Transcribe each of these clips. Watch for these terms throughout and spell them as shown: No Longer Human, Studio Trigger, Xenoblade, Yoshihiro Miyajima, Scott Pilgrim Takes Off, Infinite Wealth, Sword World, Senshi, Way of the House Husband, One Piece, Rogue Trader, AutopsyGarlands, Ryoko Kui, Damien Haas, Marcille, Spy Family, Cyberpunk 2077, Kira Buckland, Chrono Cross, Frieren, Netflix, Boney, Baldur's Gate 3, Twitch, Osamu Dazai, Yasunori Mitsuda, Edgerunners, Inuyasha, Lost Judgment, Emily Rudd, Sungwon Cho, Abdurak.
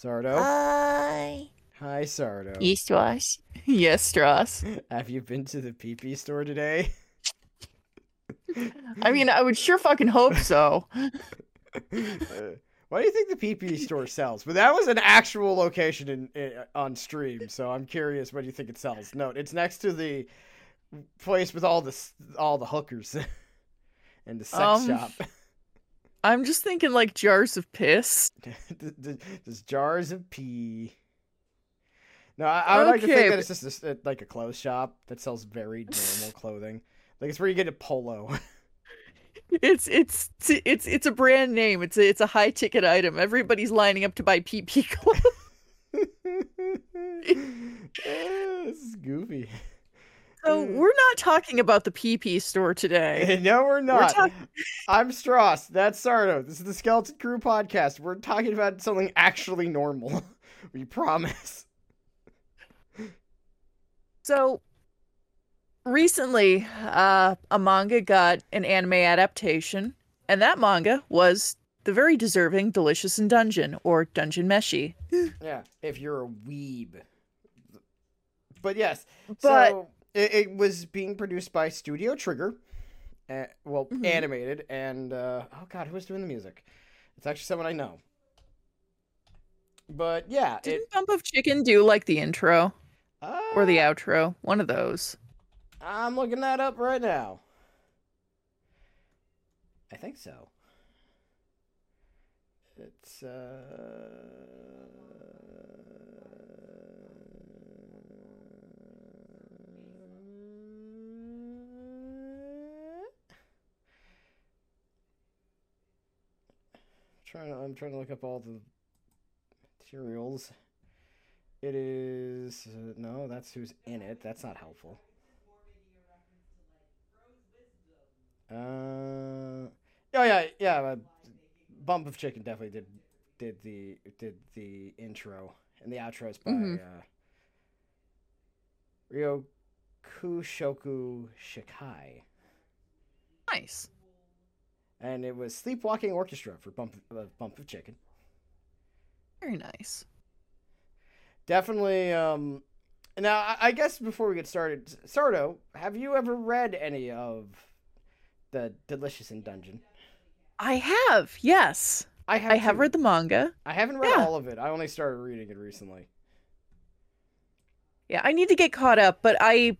Sardo? Hi. Hi, Sardo. East Wash. Yes, Stross. Have you been to the PP store today? I mean, I would sure fucking hope so. Why do you think the PP store sells? But that was an actual location on stream, so I'm curious what you think it sells. No, it's next to the place with all the hookers and the sex shop. I'm just thinking like jars of piss. Just jars of pee. No, I would like to think that it's just like a clothes shop that sells very normal clothing. Like it's where you get a polo. It's a brand name. It's a high ticket item. Everybody's lining up to buy PP clothes. This is goofy. So we're not talking about the PP store today. No, we're not. I'm Stross. That's Sardo. This is the Skeleton Crew Podcast. We're talking about something actually normal. We promise. So recently, a manga got an anime adaptation, and that manga was the very deserving Delicious in Dungeon, or Dungeon Meshi. Yeah, if you're a weeb. But yes, so it was being produced by Studio Trigger, animated, and, oh god, who was doing the music? It's actually someone I know. But yeah. Didn't Bump of Chicken do, like, the intro? Or the outro? One of those. I'm looking that up right now. I think so. It's, I'm trying to look up all the materials. It is... no, that's who's in it. That's not helpful. Bump of Chicken definitely did the intro, and the outro is by Ryokushoku Shikai. Nice. And it was Sleepwalking Orchestra for Bump of Chicken. Very nice. Definitely. Now, I guess before we get started, Sardo, have you ever read any of the Delicious in Dungeon? I have, yes. I have read the manga. I haven't read all of it. I only started reading it recently. Yeah, I need to get caught up, but I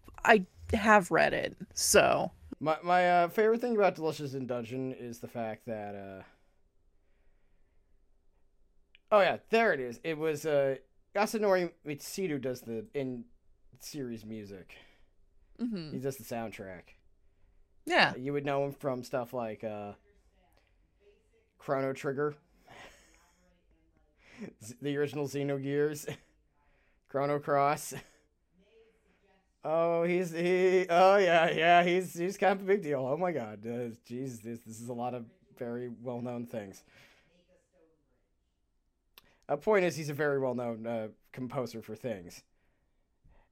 have read it, so. My favorite thing about Delicious in Dungeon is the fact that, oh yeah, there it is. It was, Yasunori Mitsuda does the in-series music. Mm-hmm. He does the soundtrack. Yeah. You would know him from stuff like Chrono Trigger, the original Xenogears, Chrono Cross. Oh, he's kind of a big deal. Oh my god, jeez, this is a lot of very well-known things. A point is, he's a very well-known composer for things.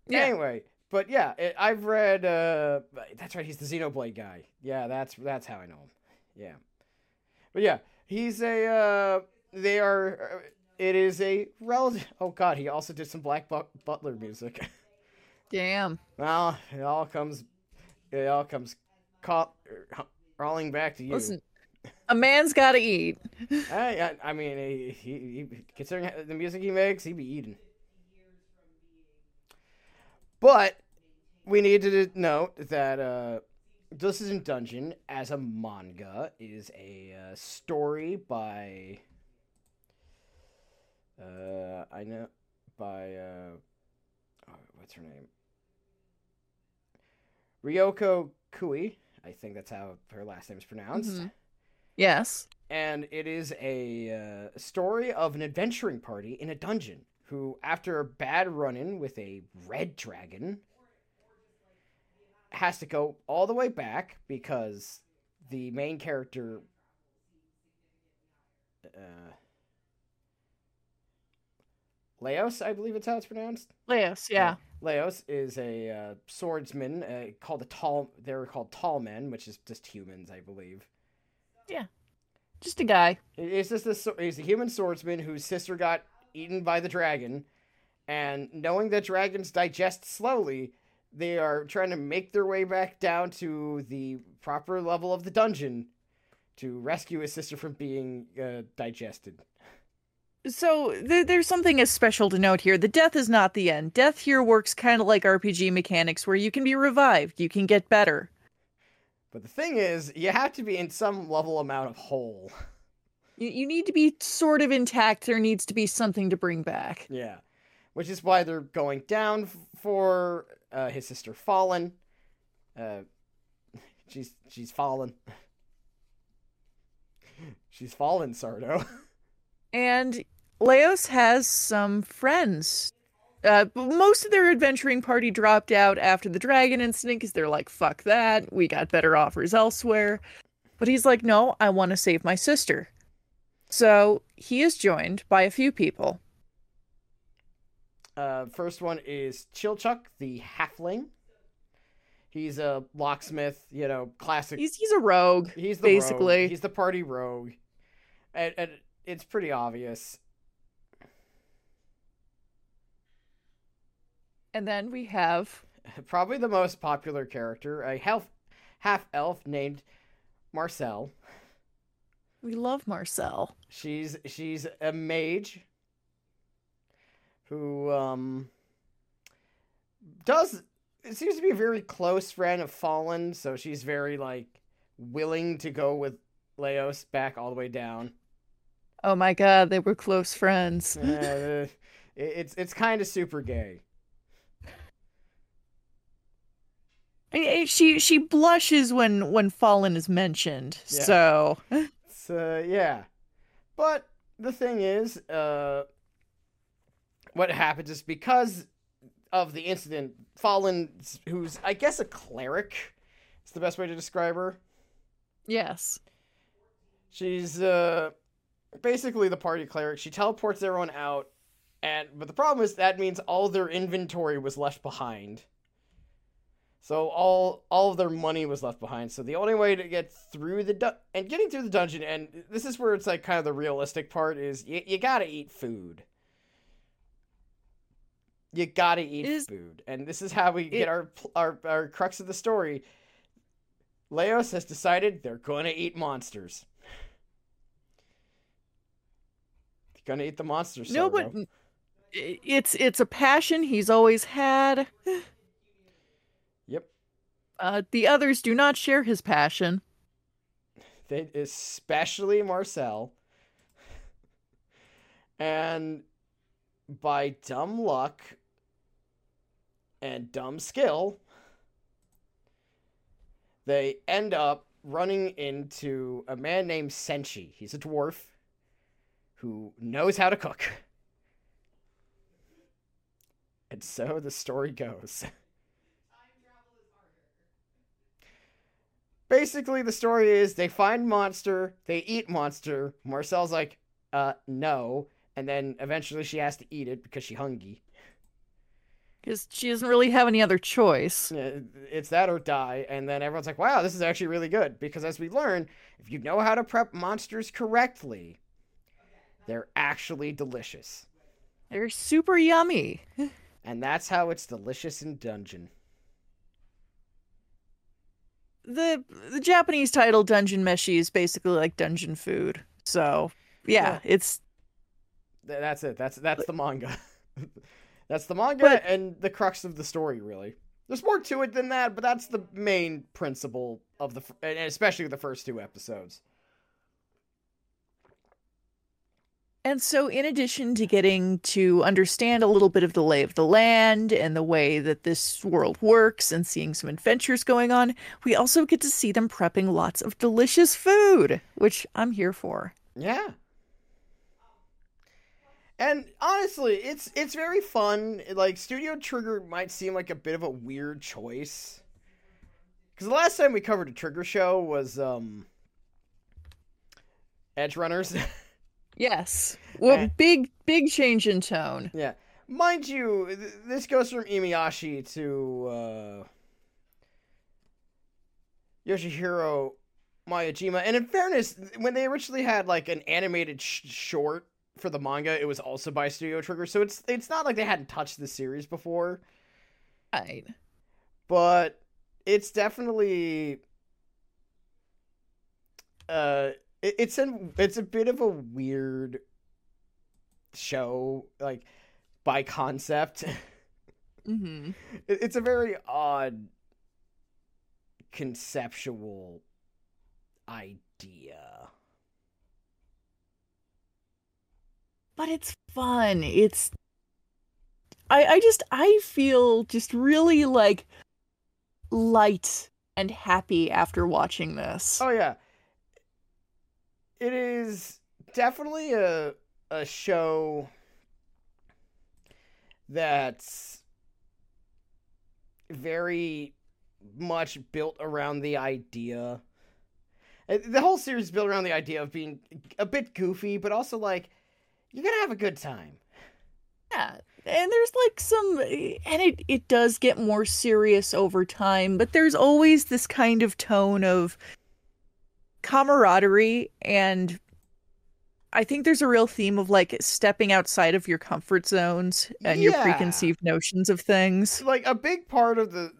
Yeah. Anyway, but yeah, I've read. That's right, he's the Xenoblade guy. Yeah, that's how I know him. Yeah, but yeah, he's a. They are. It is a relative. Oh god, he also did some Black Butler music. Damn. Well, it all comes crawling back to you. Listen. A man's gotta eat. I mean, he considering the music he makes, he be eating. But we need to note that Delicious in Dungeon, as a manga, is a story by what's her name? Ryoko Kui. I think that's how her last name is pronounced. Mm-hmm. Yes. And it is a story of an adventuring party in a dungeon who, after a bad run-in with a red dragon, has to go all the way back because the main character... Laos, I believe it's how it's pronounced? Laos, yeah. Laos is a swordsman they were called tall men, which is just humans, I believe. Yeah, just a guy. He's a human swordsman whose sister got eaten by the dragon, and knowing that dragons digest slowly, they are trying to make their way back down to the proper level of the dungeon to rescue his sister from being digested. So there's something as special to note here. The death is not the end. Death here works kind of like RPG mechanics where you can be revived, you can get better. But the thing is, you have to be in some level amount of whole. You need to be sort of intact. There needs to be something to bring back. Yeah. Which is why they're going down for his sister Fallen. She's fallen. She's fallen, Sardo. And Leos has some friends. Most of their adventuring party dropped out after the dragon incident because they're like, fuck that. We got better offers elsewhere. But he's like, no, I want to save my sister. So he is joined by a few people. First one is Chilchuk, the halfling. He's a locksmith, you know, classic. He's a rogue. He's the basically. Rogue. He's the party rogue. And it's pretty obvious. And then we have probably the most popular character, a half elf named Marcille. We love Marcille. She's a mage who seems to be a very close friend of Fallen, so she's very, like, willing to go with Leos back all the way down. Oh my god, they were close friends. It's kind of super gay. She blushes when Fallen is mentioned, yeah. So... yeah. But the thing is, what happens is because of the incident, Fallen, who's, I guess, a cleric, is the best way to describe her. Yes. She's basically the party cleric. She teleports everyone out, but the problem is that means all their inventory was left behind. So all of their money was left behind. So the only way to get through getting through the dungeon, and this is where it's like kind of the realistic part, is you gotta eat food. You gotta eat food. And this is how we get our crux of the story. Leos has decided they're gonna eat monsters. They're gonna eat the monsters. No, but it's a passion he's always had. The others do not share his passion. Especially Marcille. And by dumb luck and dumb skill, they end up running into a man named Senshi. He's a dwarf who knows how to cook. And so the story goes... Basically, the story is they find monster, they eat monster. Marcelle's like, no. And then eventually she has to eat it because she's hungry. Because she doesn't really have any other choice. It's that or die. And then everyone's like, wow, this is actually really good. Because as we learn, if you know how to prep monsters correctly, they're actually delicious. They're super yummy. And that's how it's delicious in Dungeon. The Japanese title Dungeon Meshi is basically like dungeon food. So, yeah. It's... That's it. That's the manga. That's the manga and the crux of the story, really. There's more to it than that, but that's the main principle of and especially the first two episodes. And so in addition to getting to understand a little bit of the lay of the land and the way that this world works and seeing some adventures going on, we also get to see them prepping lots of delicious food, which I'm here for. Yeah. And honestly, it's very fun. Like, Studio Trigger might seem like a bit of a weird choice. Because the last time we covered a Trigger show was Edgerunners. Yes. Well, big change in tone. Yeah. Mind you, this goes from Inuyasha to Yoshihiro Miyajima. And in fairness, when they originally had, like, an animated short for the manga, it was also by Studio Trigger, so it's not like they hadn't touched the series before. Right. But it's definitely it's a bit of a weird show, like, by concept. Mm-hmm. It's a very odd conceptual idea. But it's fun. It's... I feel just really, like, light and happy after watching this. Oh, yeah. It is definitely a show that's very much built around the idea. The whole series is built around the idea of being a bit goofy, but also, like, you're gonna have a good time. Yeah, and there's, like, some... And it does get more serious over time, but there's always this kind of tone of camaraderie, and I think there's a real theme of, like, stepping outside of your comfort zones and your preconceived notions of things. Like, a big part of the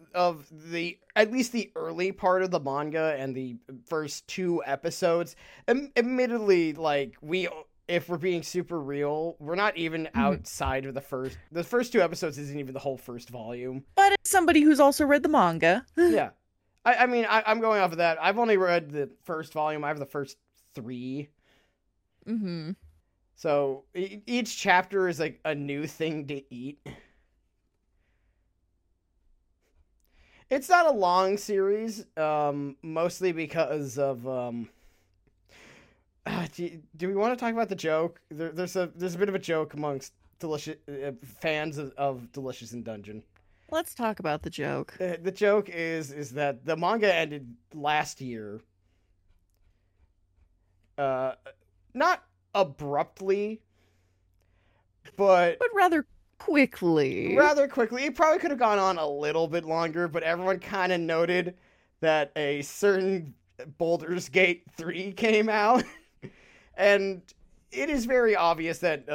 at least the early part of the manga and the first two episodes, admittedly, like, if we're being super real, we're not even outside of the first two episodes isn't even the whole first volume. But as somebody who's also read the manga. Yeah. I mean, I'm going off of that. I've only read the first volume. I have the first three. Mm-hmm. So each chapter is like a new thing to eat. It's not a long series, mostly because of... do we want to talk about the joke? There's a bit of a joke amongst delicious fans of Delicious in Dungeon. Let's talk about the joke. The joke is that the manga ended last year. Not abruptly, but rather quickly. It probably could have gone on a little bit longer, but everyone kind of noted that a certain Baldur's Gate 3 came out. And it is very obvious that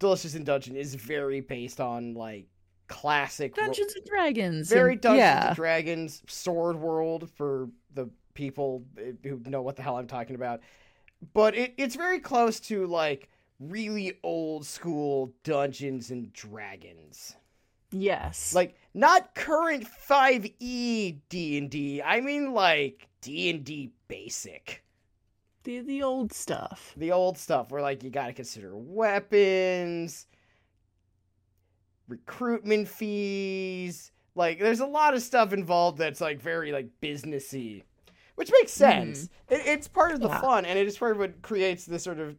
Delicious in Dungeon is very based on, like, classic... Dungeons and Dragons. Very Dungeons and Dragons, Sword World, for the people who know what the hell I'm talking about. But it's very close to, like, really old-school Dungeons and Dragons. Yes. Like, not current 5e D&D. I mean, like, D&D basic. The old stuff. The old stuff where, like, you gotta consider weapons, recruitment fees. Like, there's a lot of stuff involved that's, like, very, like, businessy. Which makes sense. Mm. It's part of the fun, and it is part of what creates this sort of,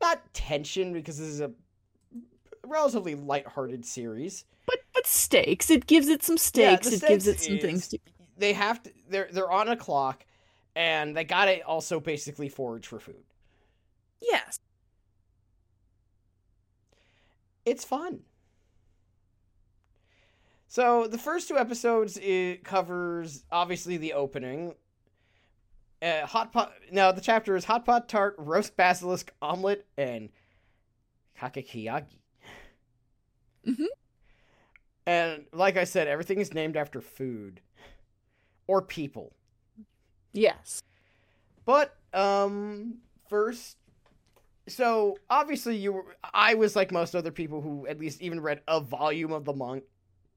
not tension, because this is a relatively lighthearted series. But stakes. It gives it some stakes. Yeah, it gives it some things to... They have to... They're on a clock. And they gotta also basically forage for food. Yes. It's fun. So the first two episodes, it covers, obviously, the opening. Hot pot. Now, the chapter is Hot Pot Tart, Roast Basilisk, Omelette, and Kakekiyagi. Mm-hmm. And like I said, everything is named after food. Or people. Yes. But, first, so, obviously, I was like most other people who at least even read a volume of the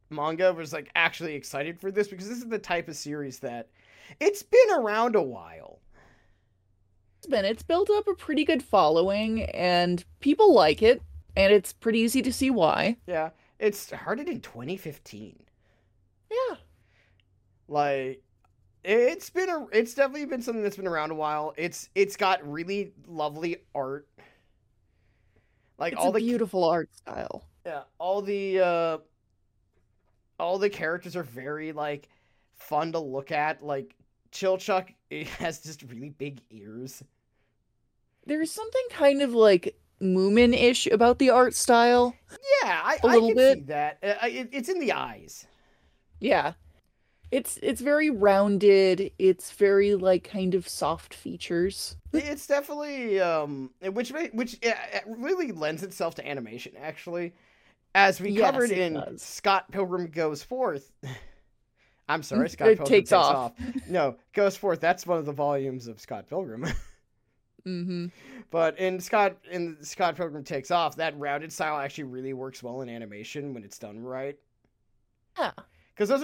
manga, was, like, actually excited for this, because this is the type of series that, it's been around a while. It's built up a pretty good following, and people like it, and it's pretty easy to see why. Yeah. It started in 2015. Yeah. Like... It's definitely been something that's been around a while. It's got really lovely art. Like, it's all the beautiful art style. Yeah, all the characters are very, like, fun to look at. Like, Chilchuck has just really big ears. There's something kind of, like, Moomin-ish about the art style. Yeah, I can see that. It's in the eyes. Yeah. It's very rounded. It's very like kind of soft features. It's definitely which it really lends itself to animation actually, as we covered in does. Scott Pilgrim Goes Forth. I'm sorry, Scott Pilgrim takes off. No, Goes Forth. That's one of the volumes of Scott Pilgrim. Mm-hmm. But in Scott Pilgrim Takes Off, that rounded style actually really works well in animation when it's done right. Yeah. Because those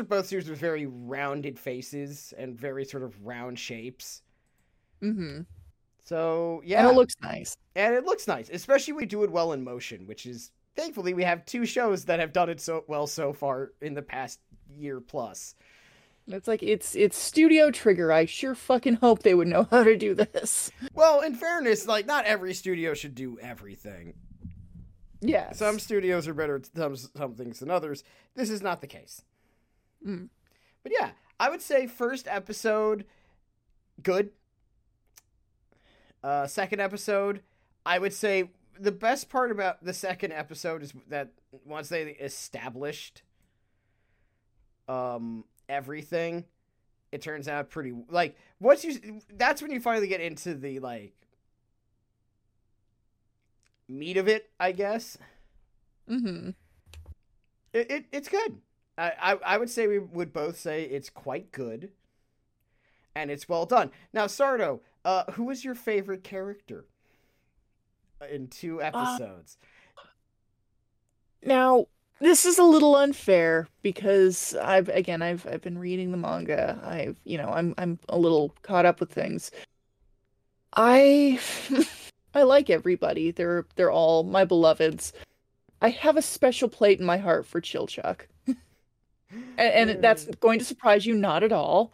are both series with very rounded faces and very sort of round shapes. Mm-hmm. So, yeah. And it looks nice. Especially when we do it well in motion, which is, thankfully, we have two shows that have done it so well so far in the past year plus. It's like, it's Studio Trigger. I sure fucking hope they would know how to do this. Well, in fairness, like, not every studio should do everything. Yeah. Some studios are better at some things than others. This is not the case. Mm. But yeah, I would say first episode, good. Second episode, I would say the best part about the second episode is that once they established everything, it turns out pretty, like, that's when you finally get into the, like, meat of it, I guess. Mm-hmm. It's good. I would say we would both say it's quite good, and it's well done. Now, Sardo, who is your favorite character in two episodes? Now, this is a little unfair because I've been reading the manga. I'm a little caught up with things. I like everybody. They're all my beloveds. I have a special plate in my heart for Chilchuk. and that's going to surprise you not at all.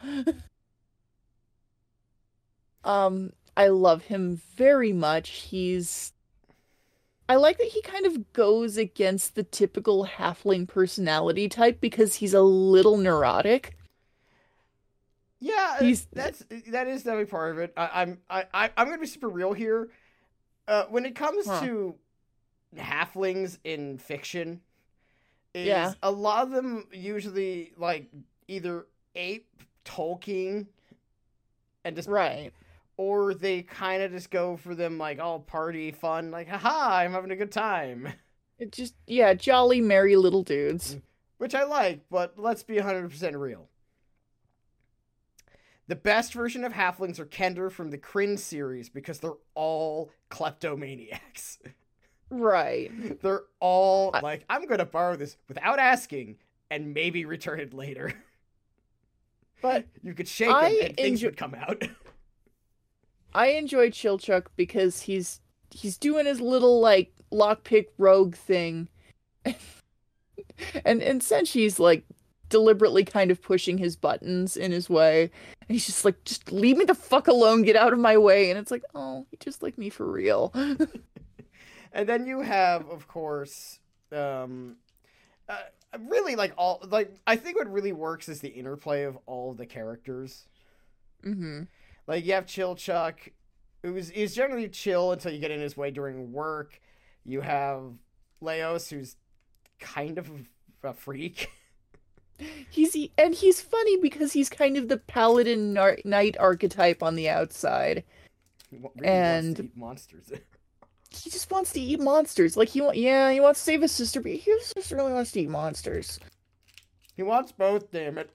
I love him very much. I like that he kind of goes against the typical halfling personality type because he's a little neurotic. Yeah, that is definitely part of it. I'm gonna be super real here. When it comes to halflings in fiction, a lot of them usually like either ape Tolkien and just right, or they kind of just go for them like all party fun, like haha, I'm having a good time. It just jolly merry little dudes, which I like, but let's be 100% real. The best version of halflings are Kender from the Kryn series because they're all kleptomaniacs. Right. They're all like, I'm going to borrow this without asking and maybe return it later. But you could shake them and things would come out. I enjoy Chilchuk because he's doing his little like lockpick rogue thing. and Senshi's like deliberately kind of pushing his buttons in his way, and he's just like, just leave me the fuck alone, get out of my way. And it's like, oh, he just like me for real. And then you have, of course, really like all, like, I think what really works is the interplay of all of the characters. Mm-hmm. Like you have Chilchuk, who's generally chill until you get in his way during work. You have Leos, who's kind of a freak. He's funny because he's kind of the paladin knight archetype on the outside. He really wants to eat monsters. He just wants to eat monsters. Like he wants to save his sister, but his sister really wants to eat monsters. He wants both, damn it.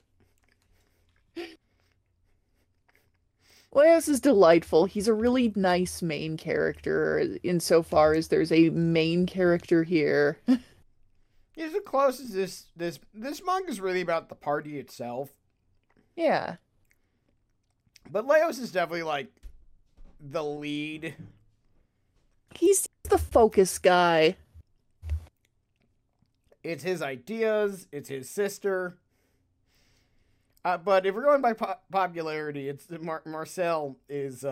Leos is delightful. He's a really nice main character insofar as there's a main character here. He's the closest this manga is really about the party itself. Yeah. But Leos is definitely like the lead. He's the focus guy. It's his ideas. It's his sister. But if we're going by popularity, it's Marcille is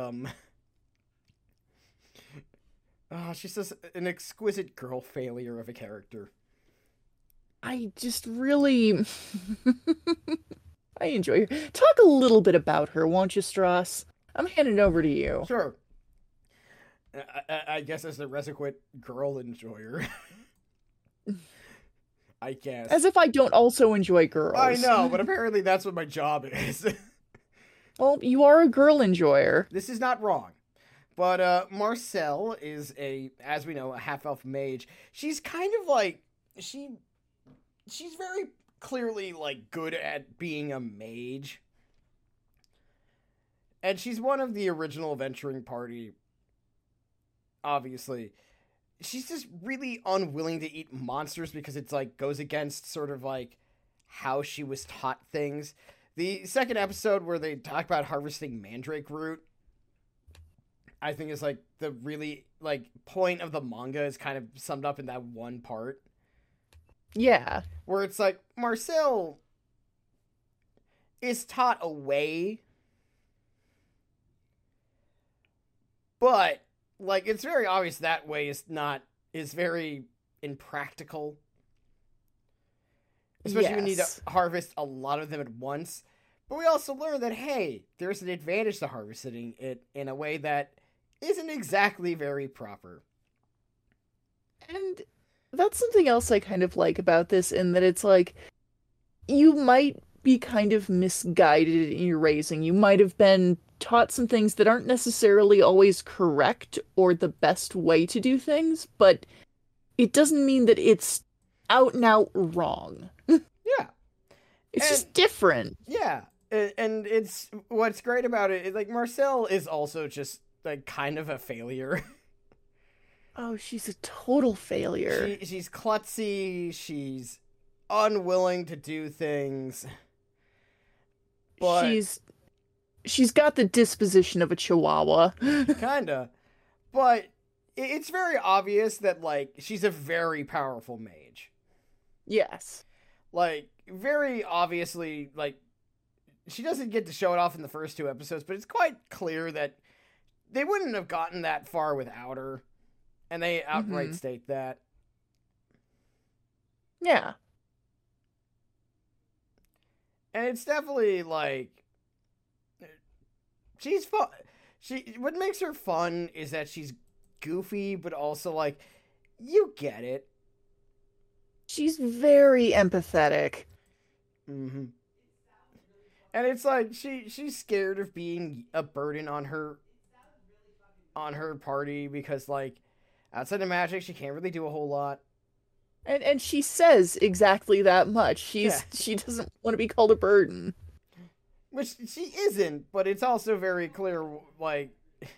she's just an exquisite girl failure of a character. I just really, I enjoy her. Talk a little bit about her, won't you, Stross? I'm handing it over to you. Sure. I guess as the resequent girl enjoyer, I guess. As if I don't also enjoy girls. I know, but apparently that's what my job is. Well, you are a girl enjoyer. This is not wrong. But Marcille is a, as we know, a half-elf mage. She's kind of like, she's very clearly, like, good at being a mage. And she's one of the original adventuring party, obviously. She's just really unwilling to eat monsters because it's, like, goes against sort of, like, how she was taught things. The second episode where they talk about harvesting mandrake root, I think is, like, the really, like, point of the manga is kind of summed up in that one part. Yeah. Where it's, like, Marcille is taught a way, but, like, it's very obvious that way is very impractical. Especially when you need to harvest a lot of them at once. But we also learn that, hey, there's an advantage to harvesting it in a way that isn't exactly very proper. And that's something else I kind of like about this, in that it's like, you might be kind of misguided in your raising. You might have been taught some things that aren't necessarily always correct or the best way to do things, but it doesn't mean that it's out and out wrong. Yeah. It's just different. Yeah. And it's what's great about it is, like, Marcille is also just, like, kind of a failure. Oh, she's a total failure. She's klutzy. She's unwilling to do things. But She's got the disposition of a chihuahua. Kinda. But it's very obvious that, like, she's a very powerful mage. Yes. Like, very obviously, like, she doesn't get to show it off in the first two episodes, but it's quite clear that they wouldn't have gotten that far without her. And they outright state that. Yeah. And it's definitely, like, she's fun. What makes her fun is that she's goofy, but also, like, you get it. She's very empathetic. Mm-hmm. And it's like, she's scared of being a burden on her party, because, like, outside of magic, she can't really do a whole lot. And she says exactly that much. She doesn't want to be called a burden. Which she isn't, but it's also very clear, like,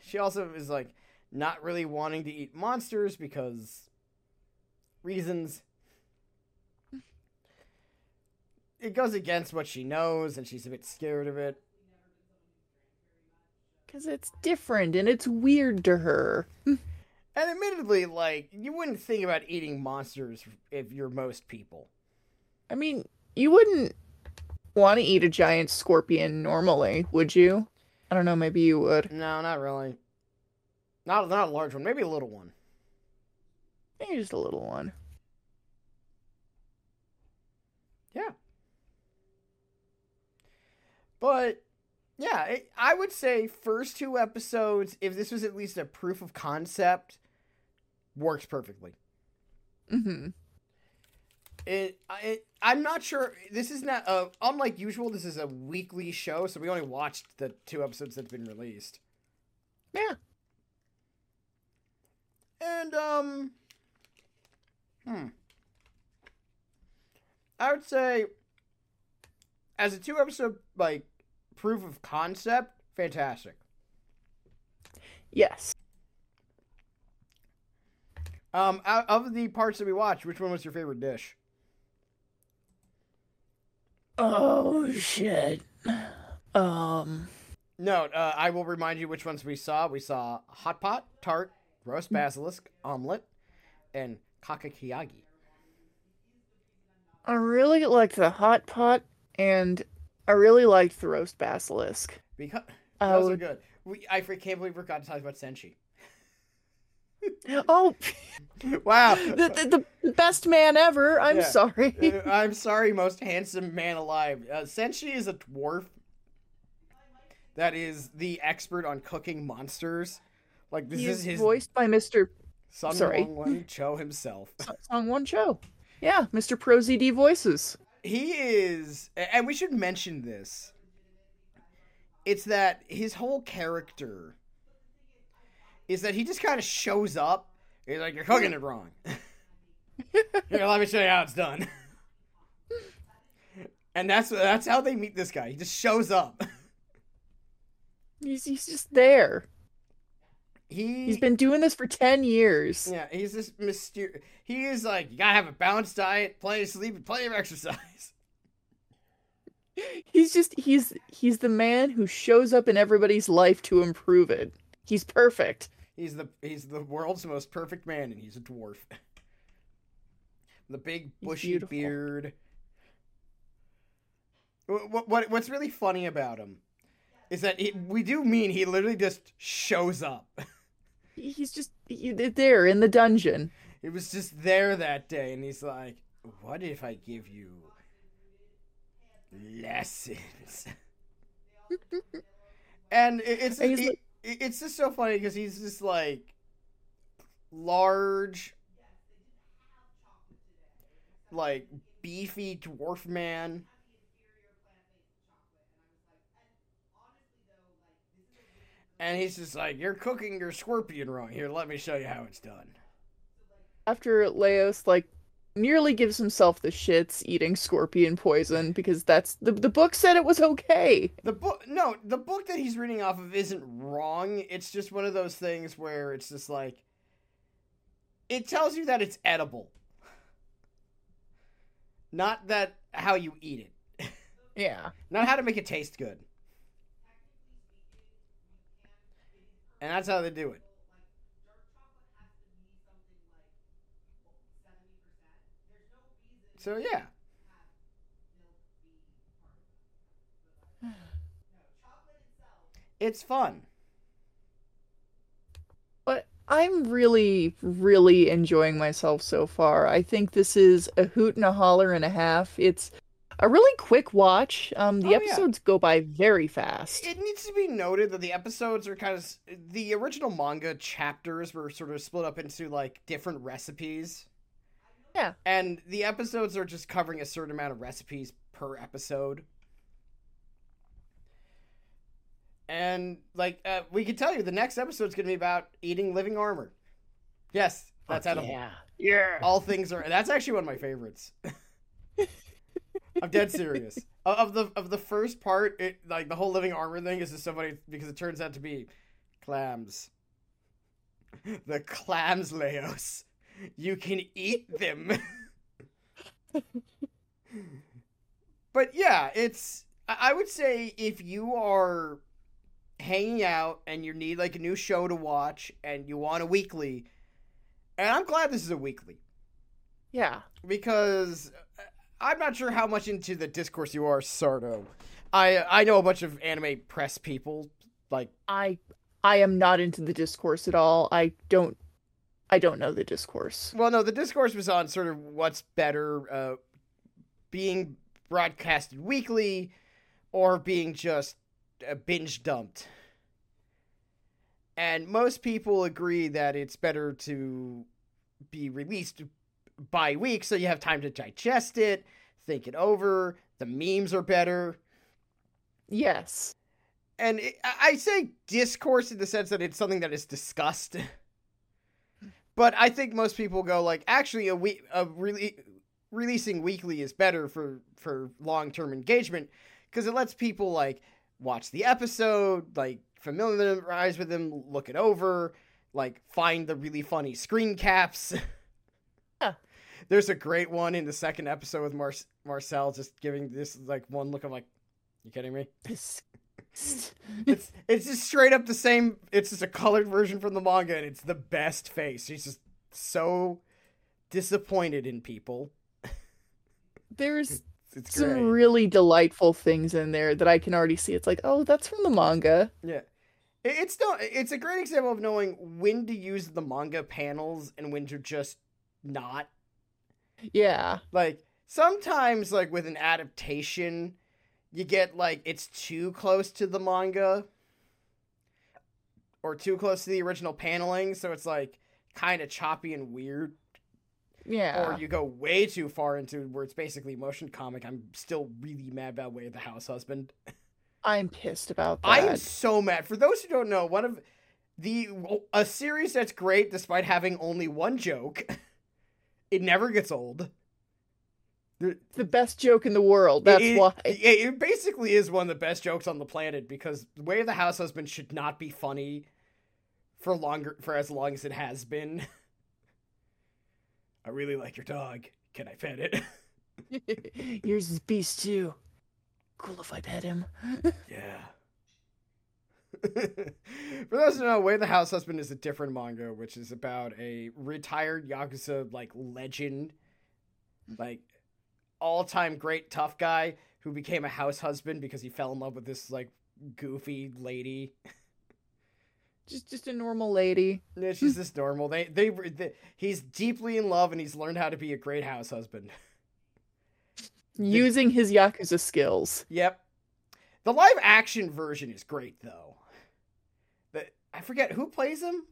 she also is, like, not really wanting to eat monsters because reasons. It goes against what she knows, and she's a bit scared of it. Because it's different, and it's weird to her. And admittedly, like, you wouldn't think about eating monsters if you're most people. I mean, you wouldn't want to eat a giant scorpion normally, would you? I don't know, maybe you would. No, not really. Not a large one, maybe a little one. Maybe just a little one. Yeah. But, yeah, I would say first two episodes, if this was at least a proof of concept, works perfectly. Mm-hmm. I'm not sure, this is not, unlike usual, this is a weekly show, so we only watched the two episodes that's been released. Yeah. And, I would say, as a two-episode, like, proof of concept, fantastic. Yes. Out of the parts that we watched, which one was your favorite dish? Oh, shit. No, I will remind you which ones we saw. We saw hot pot, tart, roast basilisk, omelet, and kakakiyagi. I really liked the hot pot, and I really liked the roast basilisk. Because those are good. I can't believe we forgot to talk about senshi. Oh, wow. The best man ever. I'm sorry. I'm sorry, most handsome man alive. Senshi is a dwarf that is the expert on cooking monsters. Like, this is his voiced by Mr. Sungwon Cho himself. Sungwon Cho. Yeah, Mr. Pro ZD Voices. He is, and we should mention this, it's that his whole character is that he just kind of shows up. He's like, you're cooking it wrong. Here, let me show you how it's done. And that's how they meet this guy. He just shows up. He's just there. He's been doing this for 10 years. Yeah, he's this mysterious... He is like, you gotta have a balanced diet, plenty of sleep, and plenty of exercise. He's just... He's the man who shows up in everybody's life to improve it. He's perfect. He's the world's most perfect man, and he's a dwarf. The big, bushy beard. What's really funny about him is that he literally just shows up. He's just there in the dungeon. It was just there that day, and he's like, what if I give you lessons? And it's just so funny because he's just like large, like beefy dwarf man. And he's just like, you're cooking your scorpion wrong. Here, let me show you how it's done. After Leos, like, nearly gives himself the shits eating scorpion poison because that's... The book said it was okay. The book that he's reading off of isn't wrong. It's just one of those things where it's just like... It tells you that it's edible. Not that how you eat it. Yeah. Not how to make it taste good. And that's how they do it. So, yeah. It's fun. But I'm really, really enjoying myself so far. I think this is a hoot and a holler and a half. It's a really quick watch. The episodes go by very fast. It needs to be noted that the episodes are kind of... The original manga chapters were sort of split up into, like, different recipes. Yeah. And the episodes are just covering a certain amount of recipes per episode. And, like, we can tell you the next episode's going to be about eating living armor. Yes, that's edible. Yeah. Yeah. All things are... That's actually one of my favorites. I'm dead serious. Of the first part, it, like, the whole living armor thing is just so funny because it turns out to be clams. The clams, Leos. You can eat them. But yeah, it's... I would say if you are hanging out and you need, like, a new show to watch and you want a weekly... And I'm glad this is a weekly. Yeah. Because... I'm not sure how much into the discourse you are, Sardo. I know a bunch of anime press people. Like I am not into the discourse at all. I don't know the discourse. Well, no, the discourse was on sort of what's better, being broadcasted weekly or being just binge dumped. And most people agree that it's better to be released by week, so you have time to digest it, think it over, the memes are better. Yes. And I say discourse in the sense that it's something that is discussed. But I think most people go like, actually, releasing weekly is better for long-term engagement, because it lets people, like, watch the episode, like, familiarize with them, look it over, like, find the really funny screen caps. There's a great one in the second episode with Marcille just giving this, like, one look of, like, you kidding me? It's just straight up the same. It's just a colored version from the manga, and it's the best face. She's just so disappointed in people. There's some really delightful things in there that I can already see. It's like, oh, that's from the manga. Yeah. It's a great example of knowing when to use the manga panels and when to just not. Yeah. Like, sometimes, like, with an adaptation, you get, like, it's too close to the manga or too close to the original paneling, so it's, like, kind of choppy and weird. Yeah. Or you go way too far into where it's basically a motion comic. I'm still really mad about Way of the House Husband. I'm pissed about that. I am so mad. For those who don't know, one of a series that's great despite having only one joke. It never gets old. It's the best joke in the world. That's why. It basically is one of the best jokes on the planet, because Way of the House Husband should not be funny for as long as it has been. I really like your dog. Can I pet it? Yours is beast too. Cool if I pet him. Yeah. For those who don't know, Way of the House Husband is a different manga, which is about a retired Yakuza, legend. All-time great tough guy who became a house husband because he fell in love with this, goofy lady. Just a normal lady. Yeah, she's just normal. He's deeply in love, and he's learned how to be a great house husband. Using his Yakuza skills. Yep. The live action version is great, though. I forget who plays him.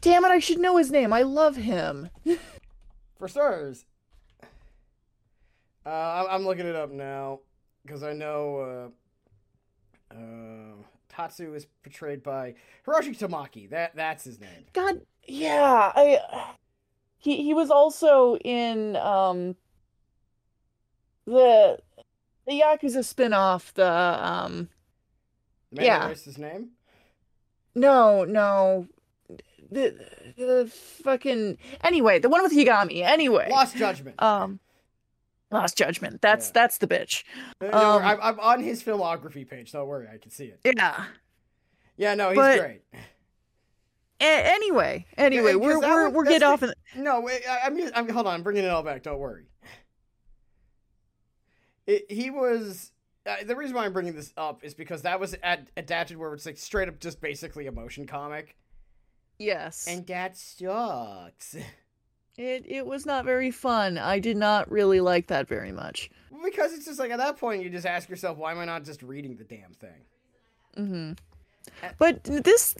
Damn it, I should know his name. I love him. For starters. I'm looking it up now, because I know Tatsu is portrayed by Hiroshi Tamaki. That's his name. God, yeah. He was also in the Yakuza spinoff. Man, yeah. Erased his name? No. The fucking... Anyway, the one with Higami. Anyway. Lost Judgment. Lost Judgment. That's the bitch. No, I'm on his filmography page. Don't worry, I can see it. Yeah. Yeah, no, he's great. Anyway, we're getting off. No, I'm hold on. I'm bringing it all back. Don't worry. He was the reason why I'm bringing this up is because that was adapted where it's straight up just basically a motion comic. Yes, and that sucks. It was not very fun. I did not really like that very much, because it's just at that point you just ask yourself, why am I not just reading the damn thing? But this.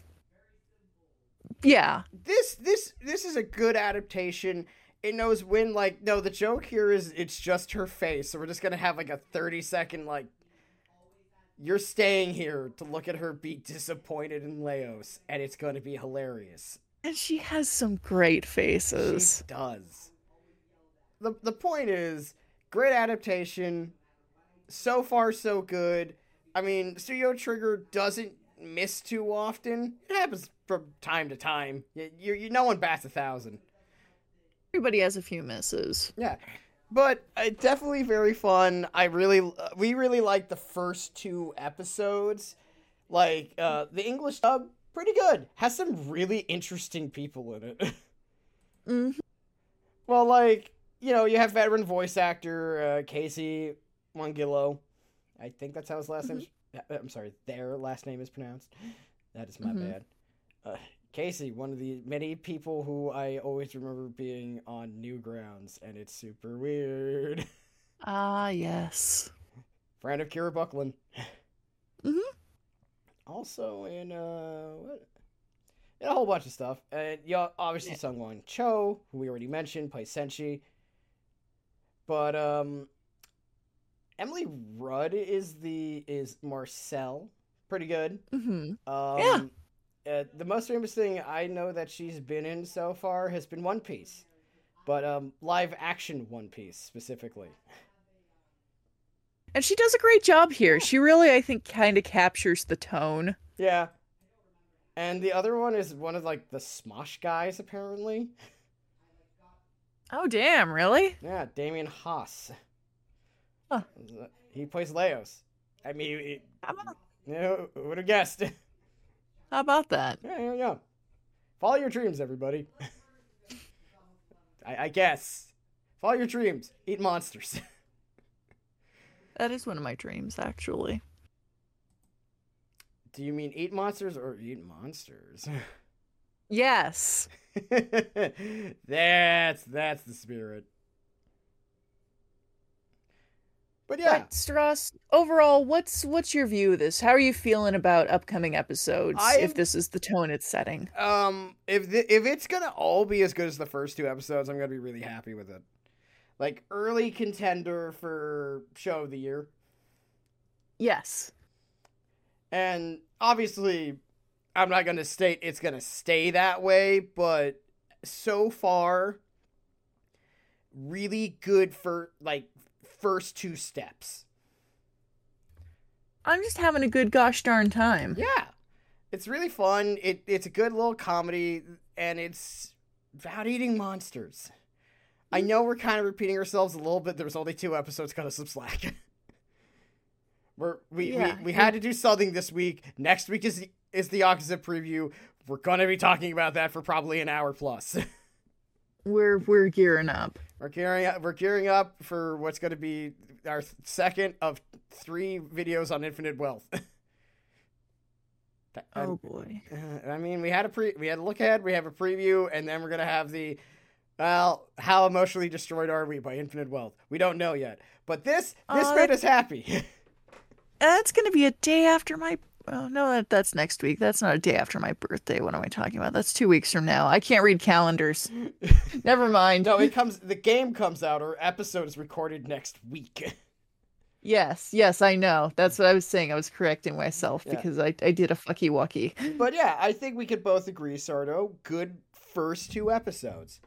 Yeah. This is a good adaptation. It knows when, no, the joke here is it's just her face, so we're just gonna have, a 30-second, you're staying here to look at her be disappointed in Leos, and it's gonna be hilarious. And she has some great faces. She does. The point is, great adaptation. So far, so good. I mean, Studio Trigger doesn't miss too often. It happens from time to time. You no one bats 1,000. Everybody has a few misses. Yeah, but definitely very fun. We really liked the first two episodes. The English dub, pretty good. Has some really interesting people in it. Mm-hmm. Well, you have veteran voice actor Casey Mongillo. I think that's how his last name. I'm sorry, their last name is pronounced. That is my bad. Casey, one of the many people who I always remember being on Newgrounds, and it's super weird. Yes. Friend of Kira Buckland. Mm-hmm. Also in, a whole bunch of stuff. And y'all, obviously, Sungwon Cho, who we already mentioned, plays Senshi. But, Emily Rudd is Marcille. Pretty good. Mm-hmm. Yeah. The most famous thing I know that she's been in so far has been One Piece, but live action One Piece specifically. And she does a great job here. Yeah. She really, I think, kind of captures the tone. Yeah. And the other one is one of the Smosh guys, apparently. Oh, damn. Really? Yeah. Damien Haas. Huh. He plays Leos. I mean, who would have guessed? How about that? Yeah. Follow your dreams, everybody. I guess. Follow your dreams. Eat monsters. That is one of my dreams, actually. Do you mean eat monsters or eat monsters? Yes. That's the spirit. But yeah, right, Stross, overall, what's your view of this? How are you feeling about upcoming episodes? If this is the tone it's setting, if it's gonna all be as good as the first two episodes, I'm gonna be really happy with it. Like, early contender for show of the year. Yes. And obviously, I'm not gonna state it's gonna stay that way, but so far, really good for like. First two steps. I'm just having a good gosh darn time. Yeah. It's really fun. It's a good little comedy, and it's about eating monsters. I know we're kind of repeating ourselves a little bit. There was only two episodes, cut us some slack. We had to do something this week. Next week is the Yakuza preview. We're going to be talking about that for probably an hour plus. We're gearing up. We're gearing up for what's going to be our second of three videos on Infinite Wealth. Oh boy! I mean, we had a look ahead, we have a preview, and then we're gonna have how emotionally destroyed are we by Infinite Wealth? We don't know yet, but this made us happy. That's gonna be a day after my. Oh, no, that's next week. That's not a day after my birthday. What am I talking about? That's 2 weeks from now. I can't read calendars. Never mind. No, the game comes out, or episode is recorded next week. Yes, I know. That's what I was saying. I was correcting myself because I did a fucky wucky. But yeah, I think we could both agree, Sardo, good first two episodes.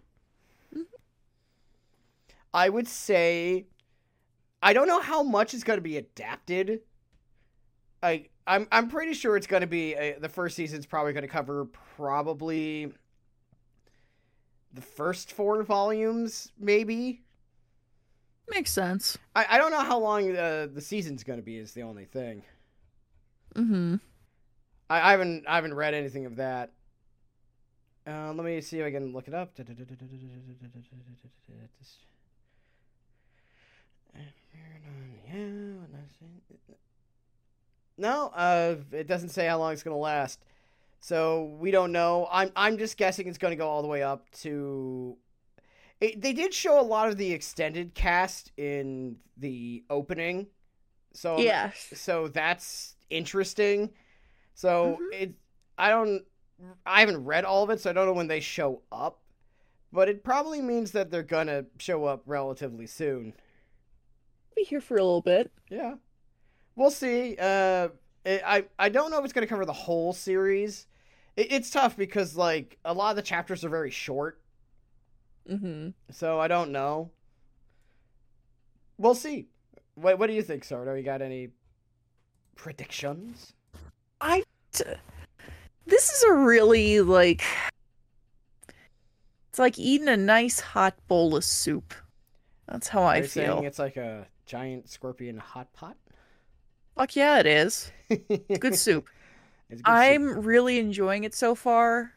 Mm-hmm. I would say, I don't know how much is going to be adapted. I'm pretty sure it's going to be the first season's probably going to cover probably the first four volumes, maybe. Makes sense. I don't know how long the season's going to be is the only thing. Mm-hmm. I haven't read anything of that. Let me see if I can look it up. No, it doesn't say how long it's going to last, so we don't know. I'm just guessing it's going to go all the way up to... They did show a lot of the extended cast in the opening, so yes. So that's interesting. So mm-hmm. I haven't read all of it, so I don't know when they show up, but it probably means that they're going to show up relatively soon. Be here for a little bit. Yeah. We'll see. I don't know if it's going to cover the whole series. It's tough because, like, a lot of the chapters are very short. Mm-hmm. So I don't know. We'll see. What do you think, Sardo? You got any predictions? This is a really, like... It's like eating a nice hot bowl of soup. That's how I feel. You're saying it's like a giant scorpion hot pot? Fuck yeah, it is. It's good soup. It's good soup. Really enjoying it so far.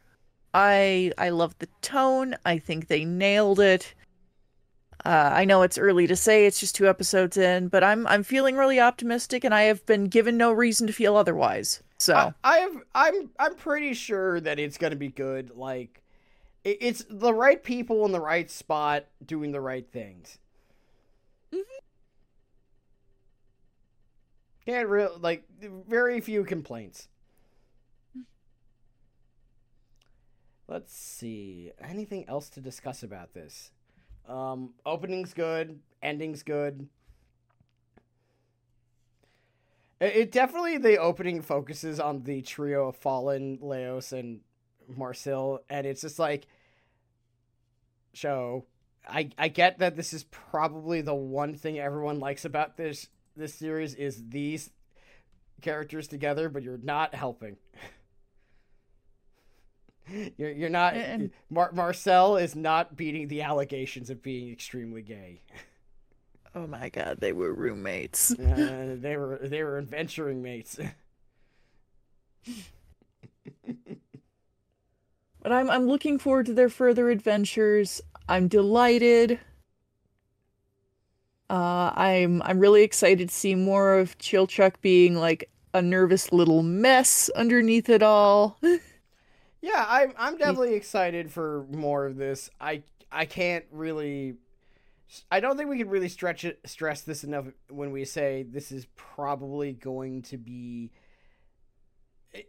I love the tone. I think they nailed it. I know it's early to say, it's just two episodes in, but I'm feeling really optimistic, and I have been given no reason to feel otherwise. So I'm pretty sure that it's gonna be good. Like, it's the right people in the right spot doing the right things. Mm-hmm. Can't really, like, very few complaints. Let's see. Anything else to discuss about this? Opening's good. Ending's good. It definitely, the opening focuses on the trio of Fallen, Leos, and Marcille, and it's just like, show. I get that this is probably the one thing everyone likes about this series is these characters together, but you're not helping. You're not. And Marcel is not beating the allegations of being extremely gay. Oh my God, they were roommates. They were adventuring mates. But I'm looking forward to their further adventures. I'm delighted. I'm really excited to see more of Chilchuk being like a nervous little mess underneath it all. Yeah, I'm definitely excited for more of this. I can't really I don't think we could really stress this enough when we say this is probably going to be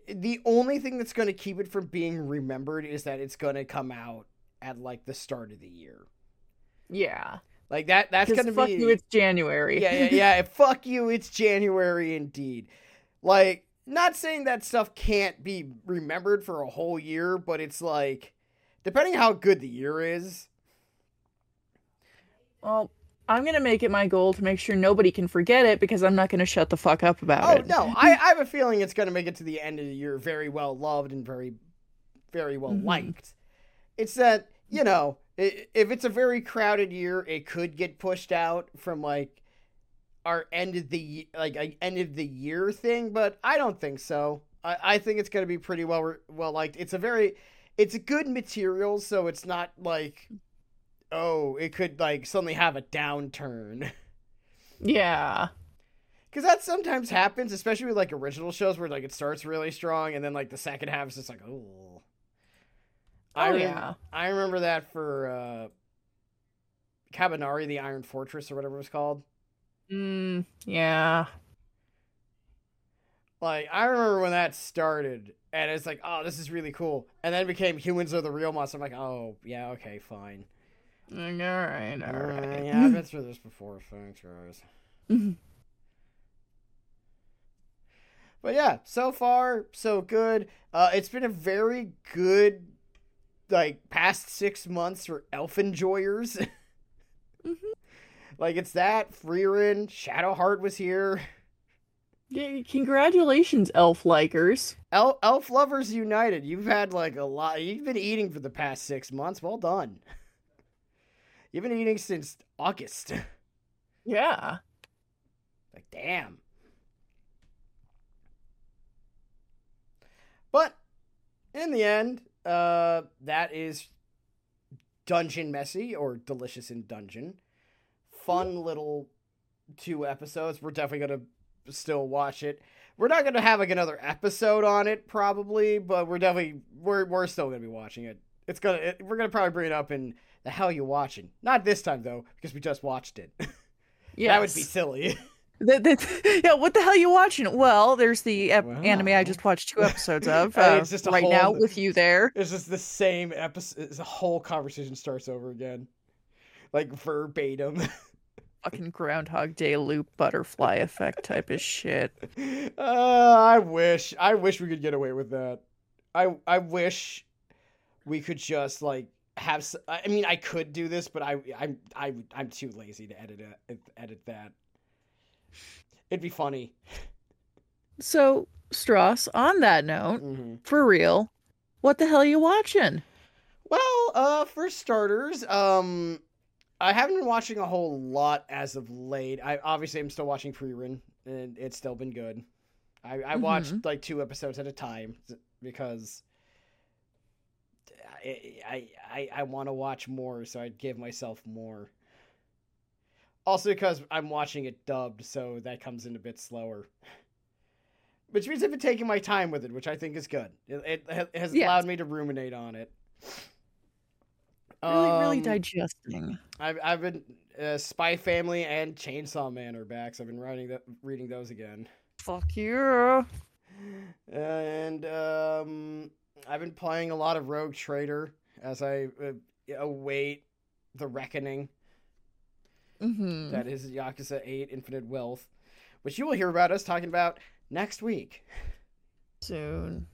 the only thing that's going to keep it from being remembered is that it's going to come out at like the start of the year. Yeah. Like that's going to be fuck you, it's January. Yeah. Fuck you, it's January indeed. Like, not saying that stuff can't be remembered for a whole year, but it's like, depending how good the year is. Well, I'm going to make it my goal to make sure nobody can forget it because I'm not going to shut the fuck up about it. Oh, no. I have a feeling it's going to make it to the end of the year very well loved and very, very well liked. Mm-hmm. It's that, you know, if it's a very crowded year, it could get pushed out from like our end of the year thing, but I don't think so. I think it's going to be pretty well liked. It's a good material, so it's not like, oh, it could like suddenly have a downturn. Yeah. Because that sometimes happens, especially with like original shows where like it starts really strong and then like the second half is just like, oh. I remember that for Kabanari, the Iron Fortress or whatever it was called. Yeah. Like, I remember when that started, and it's like, oh, this is really cool. And then it became Humans Are the Real Monster. I'm like, oh, yeah, okay, fine. Like, all right. Yeah, I've been through this before. Thanks, guys. But yeah, so far, so good. It's been a very good, like, past 6 months for elf enjoyers. Like, it's that, Frieren, Shadowheart was here. Yeah, congratulations, elf likers. Elf lovers united. You've had, like, a lot. You've been eating for the past 6 months. Well done. You've been eating since August. Yeah. Like, damn. But, in the end, that is Dungeon Messy, or Delicious in Dungeon. Fun little 2 episodes. We're definitely going to still watch it. We're not going to have like another episode on it probably, but we're still going to be watching it. We're going to probably bring it up in the hell you watching. Not this time though, because we just watched it. Yes. That would be silly. Yeah, what the hell you watching? Well, there's the anime I just watched 2 episodes of it's just right now with you there. It's just the same episode. The whole conversation starts over again. Like verbatim. Fucking Groundhog Day loop butterfly effect type of shit. I wish we could get away with that. I wish we could just like have. I mean, I could do this, but I'm too lazy to edit that. It'd be funny. So Stross, on that note, for real, what the hell are you watching? Well, for starters, I haven't been watching a whole lot as of late. I'm still watching Frieren, and it's still been good. I watched like 2 episodes at a time because I want to watch more, so I give myself more. Also because I'm watching it dubbed, so that comes in a bit slower. Which means I've been taking my time with it, which I think is good. It has allowed me to ruminate on it. Really digesting. I've been Spy Family and Chainsaw Man are back, so I've been reading those again. Fuck yeah! And I've been playing a lot of Rogue Trader as I await the reckoning. That is Yakuza 8 Infinite Wealth, which you will hear about us talking about next week. Soon.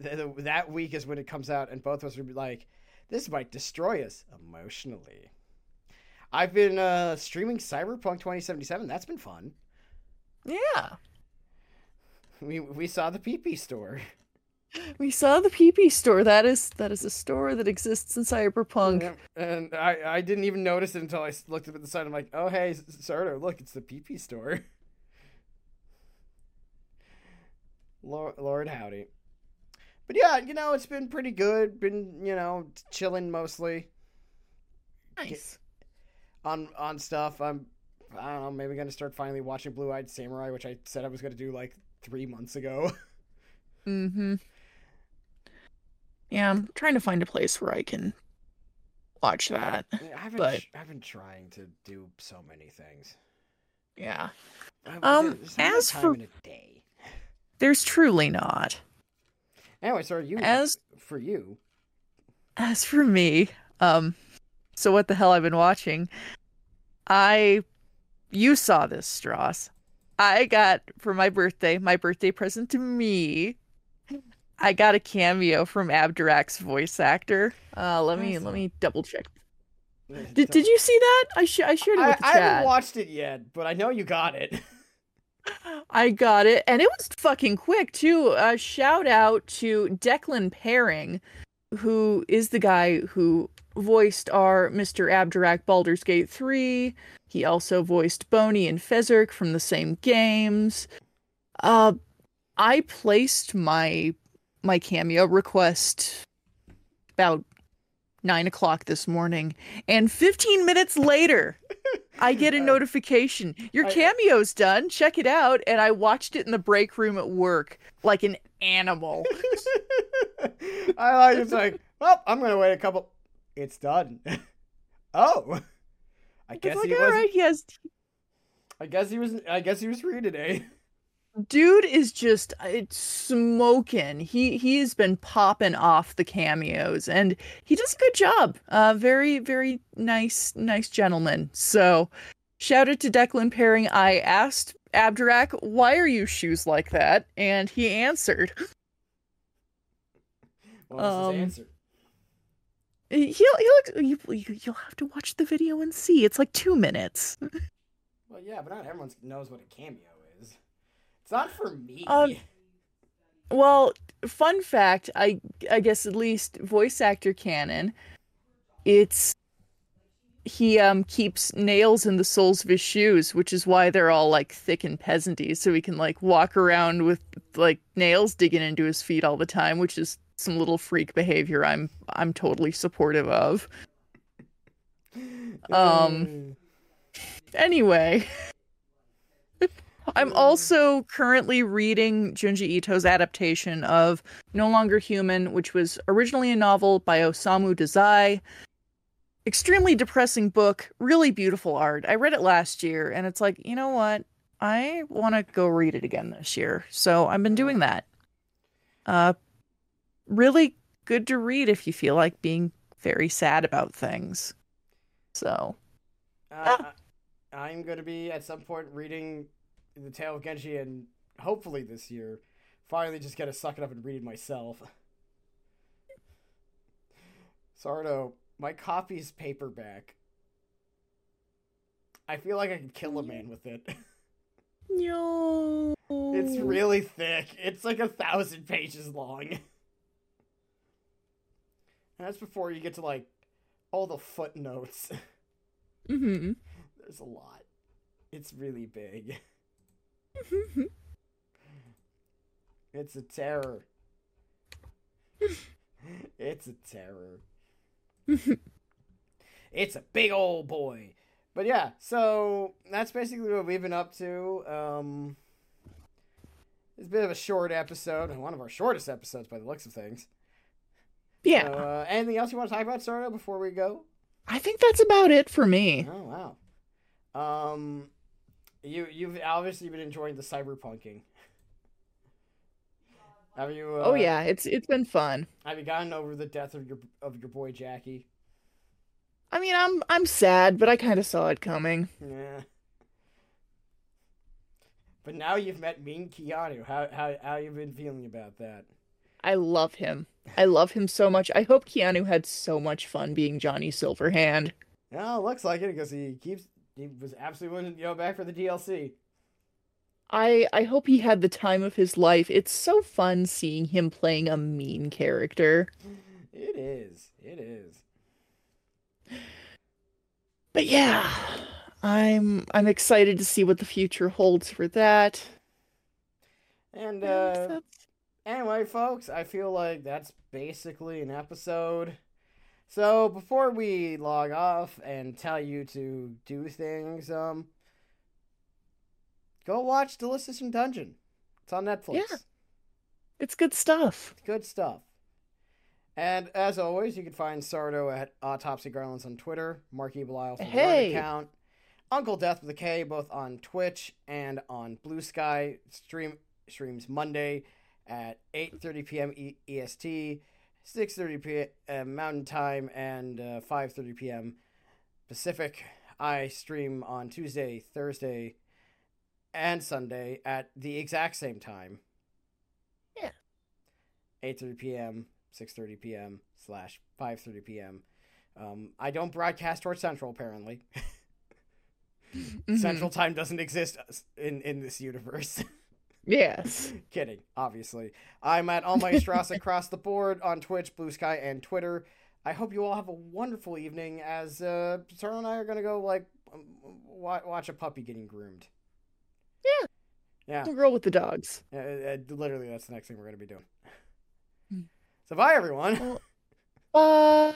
That week is when it comes out, and both of us would be like, this might destroy us emotionally. I've been streaming Cyberpunk 2077. That's been fun. Yeah. We saw the PP store. We saw the PP store. That is a store that exists in Cyberpunk. And I didn't even notice it until I looked up at the side. I'm like, oh, hey, Sardo, look, it's the PP store. Lord howdy. But yeah, you know, it's been pretty good. Been, you know, chilling mostly. Nice. On stuff. I don't know, maybe going to start finally watching Blue Eyed Samurai, which I said I was going to do like 3 months ago. Yeah, I'm trying to find a place where I can watch that. I've been trying to do so many things. Yeah. As time for in a day. There's truly not. Anyway, sorry, for you. As for me, so what the hell I've been watching? You saw this, Stross. I got, for my birthday present to me, I got a cameo from Abdurak's voice actor. Let me double check. Did you see that? I shared it with the chat. I haven't watched it yet, but I know you got it. I got it, and it was fucking quick too. Shout out to Declan Pairing, who is the guy who voiced our Mr. Abdurak Baldur's Gate 3. He also voiced Boney and Fezzik from the same games. I placed my cameo request about 9:00 this morning, and 15 minutes later, I get a notification. Your cameo's done. Check it out. And I watched it in the break room at work like an animal. It's like, well, I'm going to wait a couple. It's done. Oh, I guess he was. Right, yes. I guess he was free today. Dude is just—it's smoking. He has been popping off the cameos, and he does a good job. Very, very nice gentleman. So, shout out to Declan Pairing. I asked Abdurak, "Why are you shoes like that?" And he answered. What was his answer? You'll have to watch the video and see. It's like 2 minutes. Well, yeah, but not everyone knows what a cameo is. It's not for me. Well, fun fact, I guess at least voice actor canon, he keeps nails in the soles of his shoes, which is why they're all like thick and peasanty, so he can like walk around with like nails digging into his feet all the time, which is some little freak behavior I'm totally supportive of. Anyway, I'm also currently reading Junji Ito's adaptation of No Longer Human, which was originally a novel by Osamu Dazai. Extremely depressing book, really beautiful art. I read it last year, and it's like, you know what? I want to go read it again this year. So I've been doing that. Really good to read if you feel like being very sad about things. So. I'm going to be, at some point, reading The Tale of Genji, and hopefully this year, finally just going to suck it up and read it myself. Sardo, my copy's paperback. I feel like I can kill a man with it. No. It's really thick. It's like 1,000 pages long. And that's before you get to, like, all the footnotes. Mm-hmm. There's a lot. It's really big. Mm-hmm. It's a terror. It's a terror. It's a big old boy. But yeah, so that's basically what we've been up to. It's a bit of a short episode. One of our shortest episodes by the looks of things. Yeah. Anything else you want to talk about, Sardo, before we go? I think that's about it for me. Oh, wow. You've obviously been enjoying the cyberpunking. Have you? Oh yeah, it's been fun. Have you gotten over the death of your boy Jackie? I mean, I'm sad, but I kind of saw it coming. Yeah. But now you've met Mean Keanu. How you been feeling about that? I love him. I love him so much. I hope Keanu had so much fun being Johnny Silverhand. Oh, looks like it, because he was absolutely willing to go back for the DLC. I hope he had the time of his life. It's so fun seeing him playing a mean character. It is. It is. But yeah, I'm excited to see what the future holds for that. And anyway, folks, I feel like that's basically an episode. So, before we log off and tell you to do things, go watch Delicious in Dungeon. It's on Netflix. Yeah. It's good stuff. And as always, you can find Sardo at Autopsy Garlands on Twitter, Mark E. Belial from the account, Uncle Death with a K, both on Twitch and on Blue Sky. Streams Monday at 8:30 p.m. EST, 6:30 p.m. Mountain Time, and 5:30 p.m. Pacific. I stream on Tuesday, Thursday, and Sunday at the exact same time. Yeah. 8:30 p.m., 6:30 p.m., /5:30 p.m. I don't broadcast towards Central, apparently. Mm-hmm. Central Time doesn't exist in this universe. Yes. Kidding, obviously. I'm at All My Stross across the board on Twitch, Blue Sky, and Twitter. I hope you all have a wonderful evening as Sardo and I are going to go watch a puppy getting groomed. Yeah. Yeah. The girl with the dogs. Literally, that's the next thing we're going to be doing. So bye, everyone. Bye.